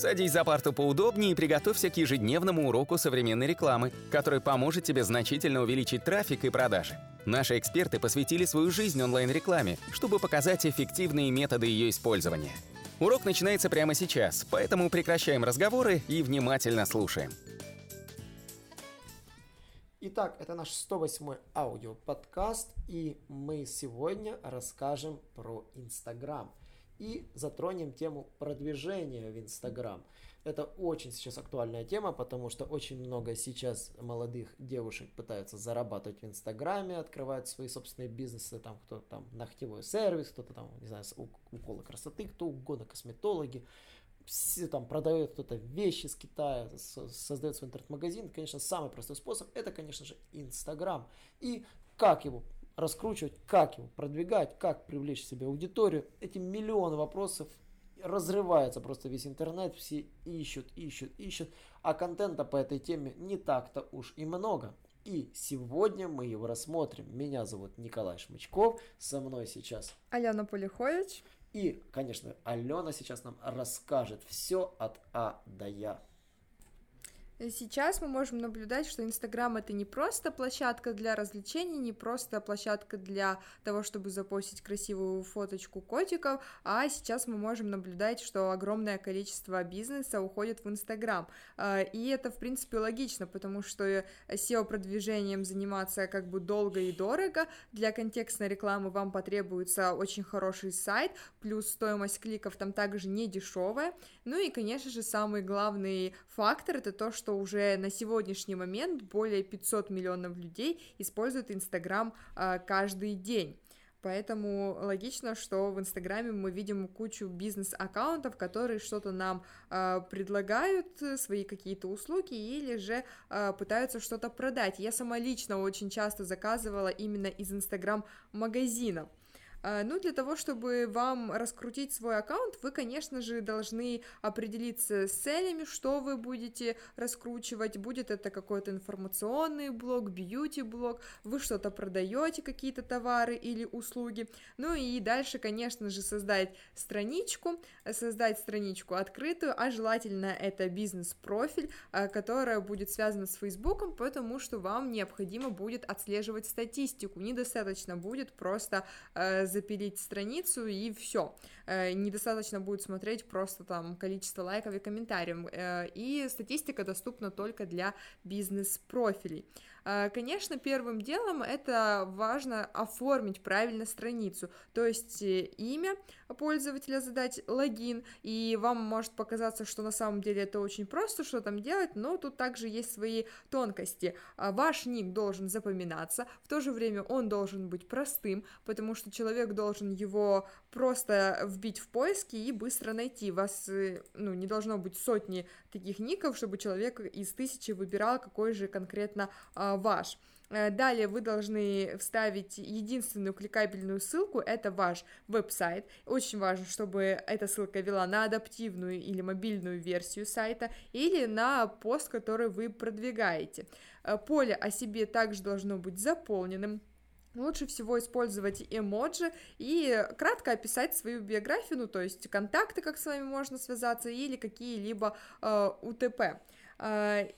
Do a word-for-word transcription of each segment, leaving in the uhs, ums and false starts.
Садись за парту поудобнее и приготовься к ежедневному уроку современной рекламы, который поможет тебе значительно увеличить трафик и продажи. Наши эксперты посвятили свою жизнь онлайн-рекламе, чтобы показать эффективные методы ее использования. Урок начинается прямо сейчас, поэтому прекращаем разговоры и внимательно слушаем. Итак, это наш сто восьмой аудиоподкаст, и мы сегодня расскажем про Instagram. И затронем тему продвижения в Instagram. Это очень сейчас актуальная тема, потому что очень много сейчас молодых девушек пытаются зарабатывать в Инстаграме, открывают свои собственные бизнесы, там кто-то там ногтевой сервис, кто-то там, не знаю, уколы красоты, кто угодно, косметологи, все, там продает кто-то вещи из Китая, создает свой интернет-магазин. Конечно, самый простой способ – это, конечно же, Инстаграм. И как его раскручивать, как его продвигать, как привлечь себе аудиторию. Эти миллионы вопросов, разрывается просто весь интернет, все ищут, ищут, ищут, а контента по этой теме не так-то уж и много. И сегодня мы его рассмотрим. Меня зовут Николай Шмычков, со мной сейчас Алена Полихович. И, конечно, Алена сейчас нам расскажет все от А до Я. Сейчас мы можем наблюдать, что Инстаграм — это не просто площадка для развлечений, не просто площадка для того, чтобы запостить красивую фоточку котиков, а сейчас мы можем наблюдать, что огромное количество бизнеса уходит в Инстаграм. И это, в принципе, логично, потому что сео-продвижением заниматься как бы долго и дорого. Для контекстной рекламы вам потребуется очень хороший сайт, плюс стоимость кликов там также не дешевая. Ну и, конечно же, самый главный фактор — это то, что уже на сегодняшний момент более пятьсот миллионов людей используют Инстаграм э, каждый день. Поэтому логично, что в Инстаграме мы видим кучу бизнес-аккаунтов, которые что-то нам э, предлагают, свои какие-то услуги, или же э, пытаются что-то продать. Я сама лично очень часто заказывала именно из Инстаграм-магазинов. Ну, для того, чтобы вам раскрутить свой аккаунт, вы, конечно же, должны определиться с целями, что вы будете раскручивать, будет это какой-то информационный блог, бьюти-блог, вы что-то продаете, какие-то товары или услуги, ну и дальше, конечно же, создать страничку, создать страничку открытую, а желательно это бизнес-профиль, которая будет связана с Фейсбуком, потому что вам необходимо будет отслеживать статистику, недостаточно будет просто запилить страницу и все. Недостаточно будет смотреть просто там количество лайков и комментариев. И статистика доступна только для бизнес-профилей. Конечно, первым делом это важно оформить правильно страницу, то есть имя пользователя задать, логин, и вам может показаться, что на самом деле это очень просто, что там делать, но тут также есть свои тонкости. Ваш ник должен запоминаться, в то же время он должен быть простым, потому что человек Человек должен его просто вбить в поиски и быстро найти. Вас, ну, не должно быть сотни таких ников, чтобы человек из тысячи выбирал, какой же конкретно а, ваш. Далее вы должны вставить единственную кликабельную ссылку, это ваш веб-сайт. Очень важно, чтобы эта ссылка вела на адаптивную или мобильную версию сайта, или на пост, который вы продвигаете. Поле о себе также должно быть заполненным. Лучше всего использовать эмоджи и кратко описать свою биографию, ну, то есть контакты, как с вами можно связаться, или какие-либо э, УТП. Э,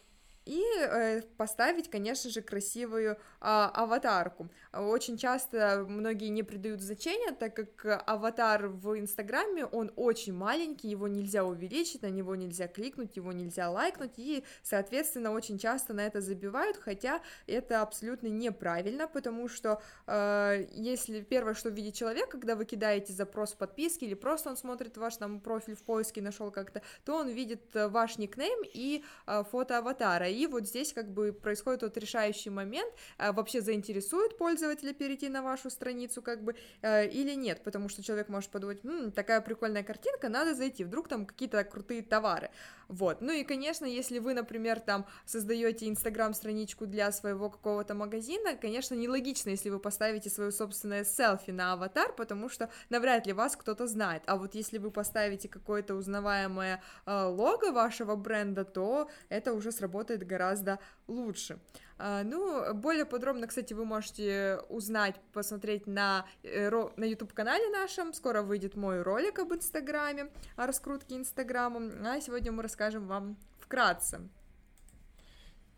и э, поставить, конечно же, красивую э, аватарку. Очень часто многие не придают значения, так как аватар в Инстаграме, он очень маленький, его нельзя увеличить, на него нельзя кликнуть, его нельзя лайкнуть, и, соответственно, очень часто на это забивают, хотя это абсолютно неправильно, потому что э, если первое, что видит человек, когда вы кидаете запрос подписки, или просто он смотрит ваш там профиль в поиске, нашел как-то, то он видит ваш никнейм и э, фото аватара. И вот здесь как бы происходит тот решающий момент, вообще заинтересует пользователя перейти на вашу страницу как бы или нет, потому что человек может подумать, «М, такая прикольная картинка, надо зайти, вдруг там какие-то крутые товары». Вот, ну и, конечно, если вы, например, там создаете Инстаграм-страничку для своего какого-то магазина, конечно, нелогично, если вы поставите свое собственное селфи на аватар, потому что навряд ли вас кто-то знает, а вот если вы поставите какое-то узнаваемое лого вашего бренда, то это уже сработает гораздо лучше. Ну, более подробно, кстати, вы можете узнать, посмотреть на, на YouTube-канале нашем. Скоро выйдет мой ролик об Инстаграме, о раскрутке Инстаграма. А сегодня мы расскажем вам вкратце.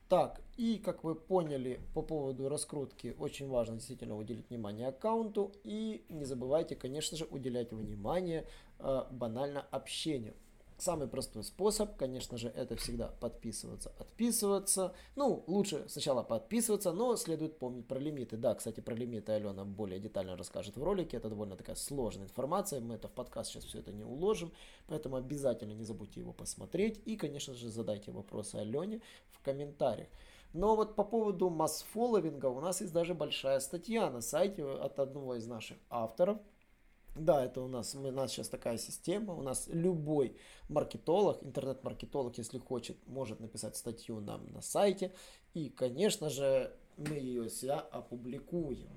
Так, и как вы поняли, по поводу раскрутки очень важно действительно уделить внимание аккаунту. И не забывайте, конечно же, уделять внимание э, банально общению. Самый простой способ, конечно же, это всегда подписываться, отписываться. Ну, лучше сначала подписываться, но следует помнить про лимиты. Да, кстати, про лимиты Алена более детально расскажет в ролике. Это довольно такая сложная информация. Мы это в подкаст сейчас все это не уложим. Поэтому обязательно не забудьте его посмотреть. И, конечно же, задайте вопросы Алене в комментариях. Но вот по поводу масс-фолловинга у нас есть даже большая статья на сайте от одного из наших авторов. Да, это у нас, у нас сейчас такая система, у нас любой маркетолог, интернет-маркетолог, если хочет, может написать статью нам на сайте, и, конечно же, мы ее себя опубликуем.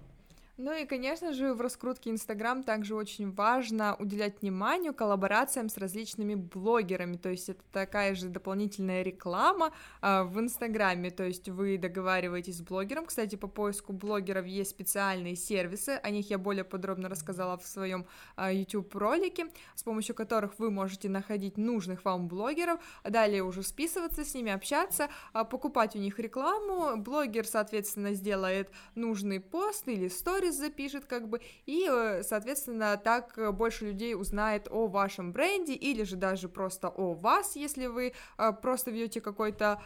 Ну и, конечно же, в раскрутке Instagram также очень важно уделять внимание коллаборациям с различными блогерами, то есть это такая же дополнительная реклама э, в Инстаграме, то есть вы договариваетесь с блогером. Кстати, по поиску блогеров есть специальные сервисы, о них я более подробно рассказала в своем э, YouTube-ролике, с помощью которых вы можете находить нужных вам блогеров, далее уже списываться с ними, общаться, э, покупать у них рекламу, блогер, соответственно, сделает нужный пост или сторис, запишет как бы, и, соответственно, так больше людей узнает о вашем бренде или же даже просто о вас, если вы просто ведете какой-то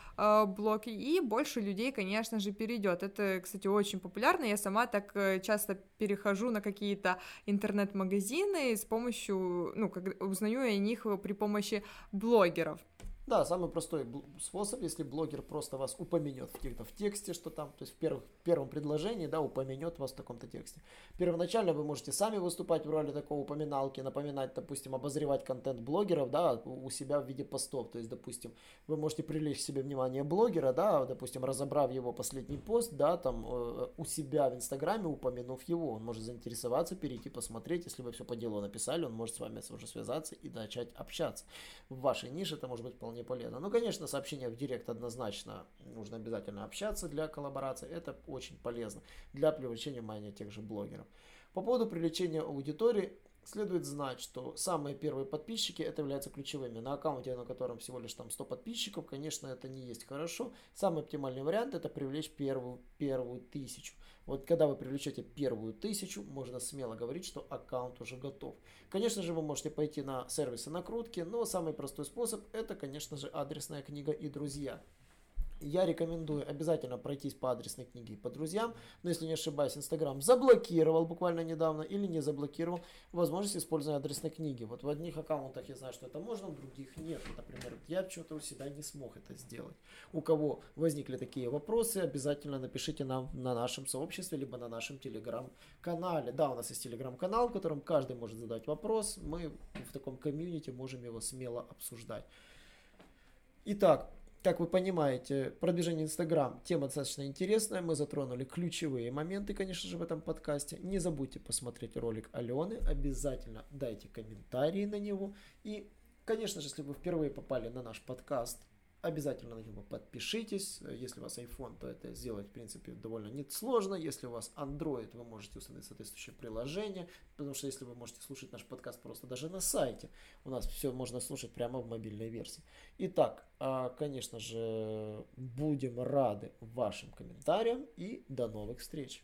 блог, и больше людей, конечно же, перейдет. Это, кстати, очень популярно, я сама так часто перехожу на какие-то интернет-магазины с помощью, ну, как, узнаю о них при помощи блогеров. Да, самый простой способ, если блогер просто вас упомянет где-то в тексте, что там, то есть в, первых, в первом предложении, да, упомянет вас в таком-то тексте. Первоначально вы можете сами выступать в роли такого упоминалки, напоминать, допустим, обозревать контент блогеров, да, у себя в виде постов, то есть, допустим, вы можете привлечь к себе внимание блогера, да, допустим, разобрав его последний пост, да, там, э, у себя в Инстаграме упомянув его, он может заинтересоваться, перейти, посмотреть, если вы все по делу написали, он может с вами уже связаться и начать общаться. В вашей нише это может быть вполне полезно. Ну, конечно, сообщения в директ однозначно нужно обязательно общаться для коллаборации. Это очень полезно для привлечения внимания тех же блогеров. По поводу привлечения аудитории следует знать, что самые первые подписчики это являются ключевыми. На аккаунте, на котором всего лишь там сто подписчиков, конечно, это не есть хорошо. Самый оптимальный вариант это привлечь первую, первую тысячу. Вот когда вы привлечете первую тысячу, можно смело говорить, что аккаунт уже готов. Конечно же, вы можете пойти на сервисы накрутки, но самый простой способ это, конечно же, адресная книга и друзья. Я рекомендую обязательно пройтись по адресной книге и по друзьям, но если не ошибаюсь, Инстаграм заблокировал буквально недавно или не заблокировал возможность использования адресной книги. Вот в одних аккаунтах я знаю, что это можно, в других нет. Например, я что-то у себя не смог это сделать. У кого возникли такие вопросы, обязательно напишите нам на нашем сообществе, либо на нашем телеграм-канале. Да, у нас есть телеграм-канал, в котором каждый может задать вопрос, мы в таком комьюнити можем его смело обсуждать. Итак, как вы понимаете, продвижение Инстаграм тема достаточно интересная. Мы затронули ключевые моменты, конечно же, в этом подкасте. Не забудьте посмотреть ролик Алены, обязательно дайте комментарии на него. И, конечно же, если вы впервые попали на наш подкаст, обязательно на него подпишитесь. Если у вас iPhone, то это сделать, в принципе, довольно несложно. Если у вас Android, вы можете установить соответствующее приложение, потому что если вы можете слушать наш подкаст просто даже на сайте, у нас все можно слушать прямо в мобильной версии. Итак, конечно же, будем рады вашим комментариям и до новых встреч.